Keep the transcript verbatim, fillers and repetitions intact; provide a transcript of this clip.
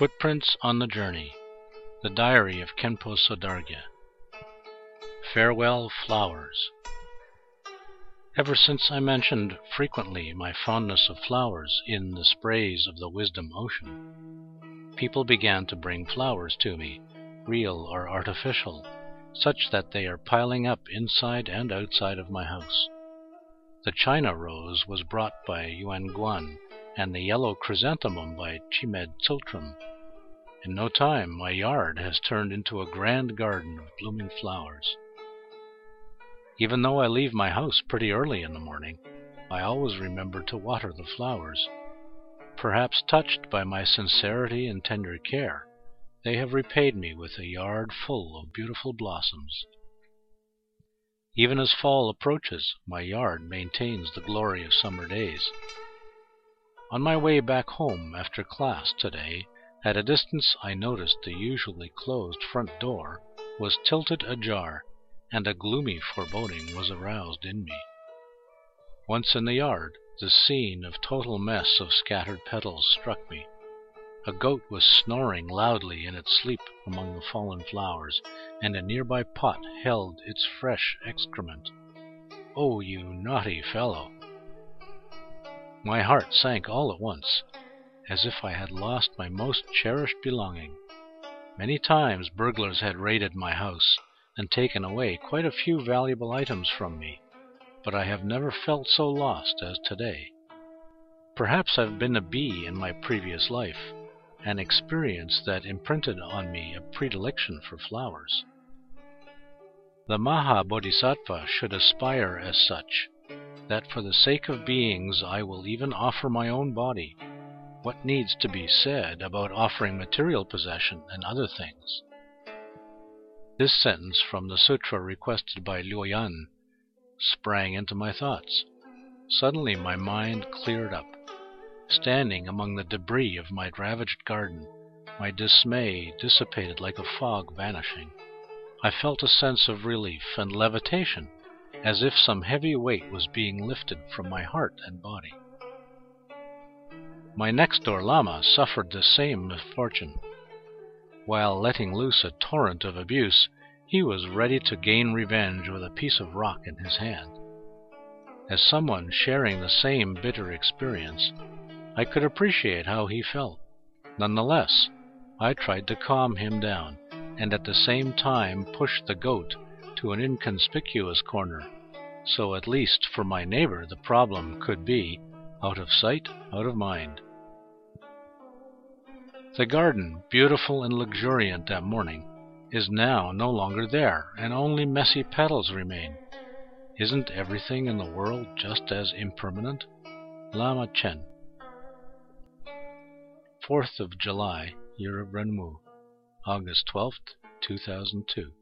Footprints on the Journey, The Diary of Khenpo Sodargye. Farewell Flowers. Ever since I mentioned frequently my fondness of flowers in the sprays of the wisdom ocean, people began to bring flowers to me, real or artificial, such that they are piling up inside and outside of my house. The China rose was brought by Yuan Guan, and the yellow chrysanthemum by Chimed Tsultrim. In no time my yard has turned into a grand garden of blooming flowers. Even though I leave my house pretty early in the morning, I always remember to water the flowers. Perhaps touched by my sincerity and tender care, they have repaid me with a yard full of beautiful blossoms. Even as fall approaches, my yard maintains the glory of summer days. On my way back home after class today, at a distance I noticed the usually closed front door was tilted ajar, and a gloomy foreboding was aroused in me. Once in the yard, the scene of total mess of scattered petals struck me. A goat was snoring loudly in its sleep among the fallen flowers, and a nearby pot held its fresh excrement. "Oh, you naughty fellow!" My heart sank all at once, as if I had lost my most cherished belonging. Many times burglars had raided my house and taken away quite a few valuable items from me, but I have never felt so lost as today. Perhaps I've been a bee in my previous life, an experience that imprinted on me a predilection for flowers. The Maha Bodhisattva should aspire as such, that for the sake of beings I will even offer my own body. What needs to be said about offering material possession and other things? This sentence from the sutra requested by Liu Yan sprang into my thoughts. Suddenly my mind cleared up. Standing among the debris of my ravaged garden, my dismay dissipated like a fog vanishing. I felt a sense of relief and levitation, as if some heavy weight was being lifted from my heart and body. My next-door Lama suffered the same misfortune. While letting loose a torrent of abuse, he was ready to gain revenge with a piece of rock in his hand. As someone sharing the same bitter experience, I could appreciate how he felt. Nonetheless, I tried to calm him down, and at the same time pushed the goat to an inconspicuous corner, so at least for my neighbor the problem could be out of sight, out of mind. The garden, beautiful and luxuriant that morning, is now no longer there, and only messy petals remain. Isn't everything in the world just as impermanent? Lama Chen. fourth of July, Year of Renmu, August twelfth, two thousand two.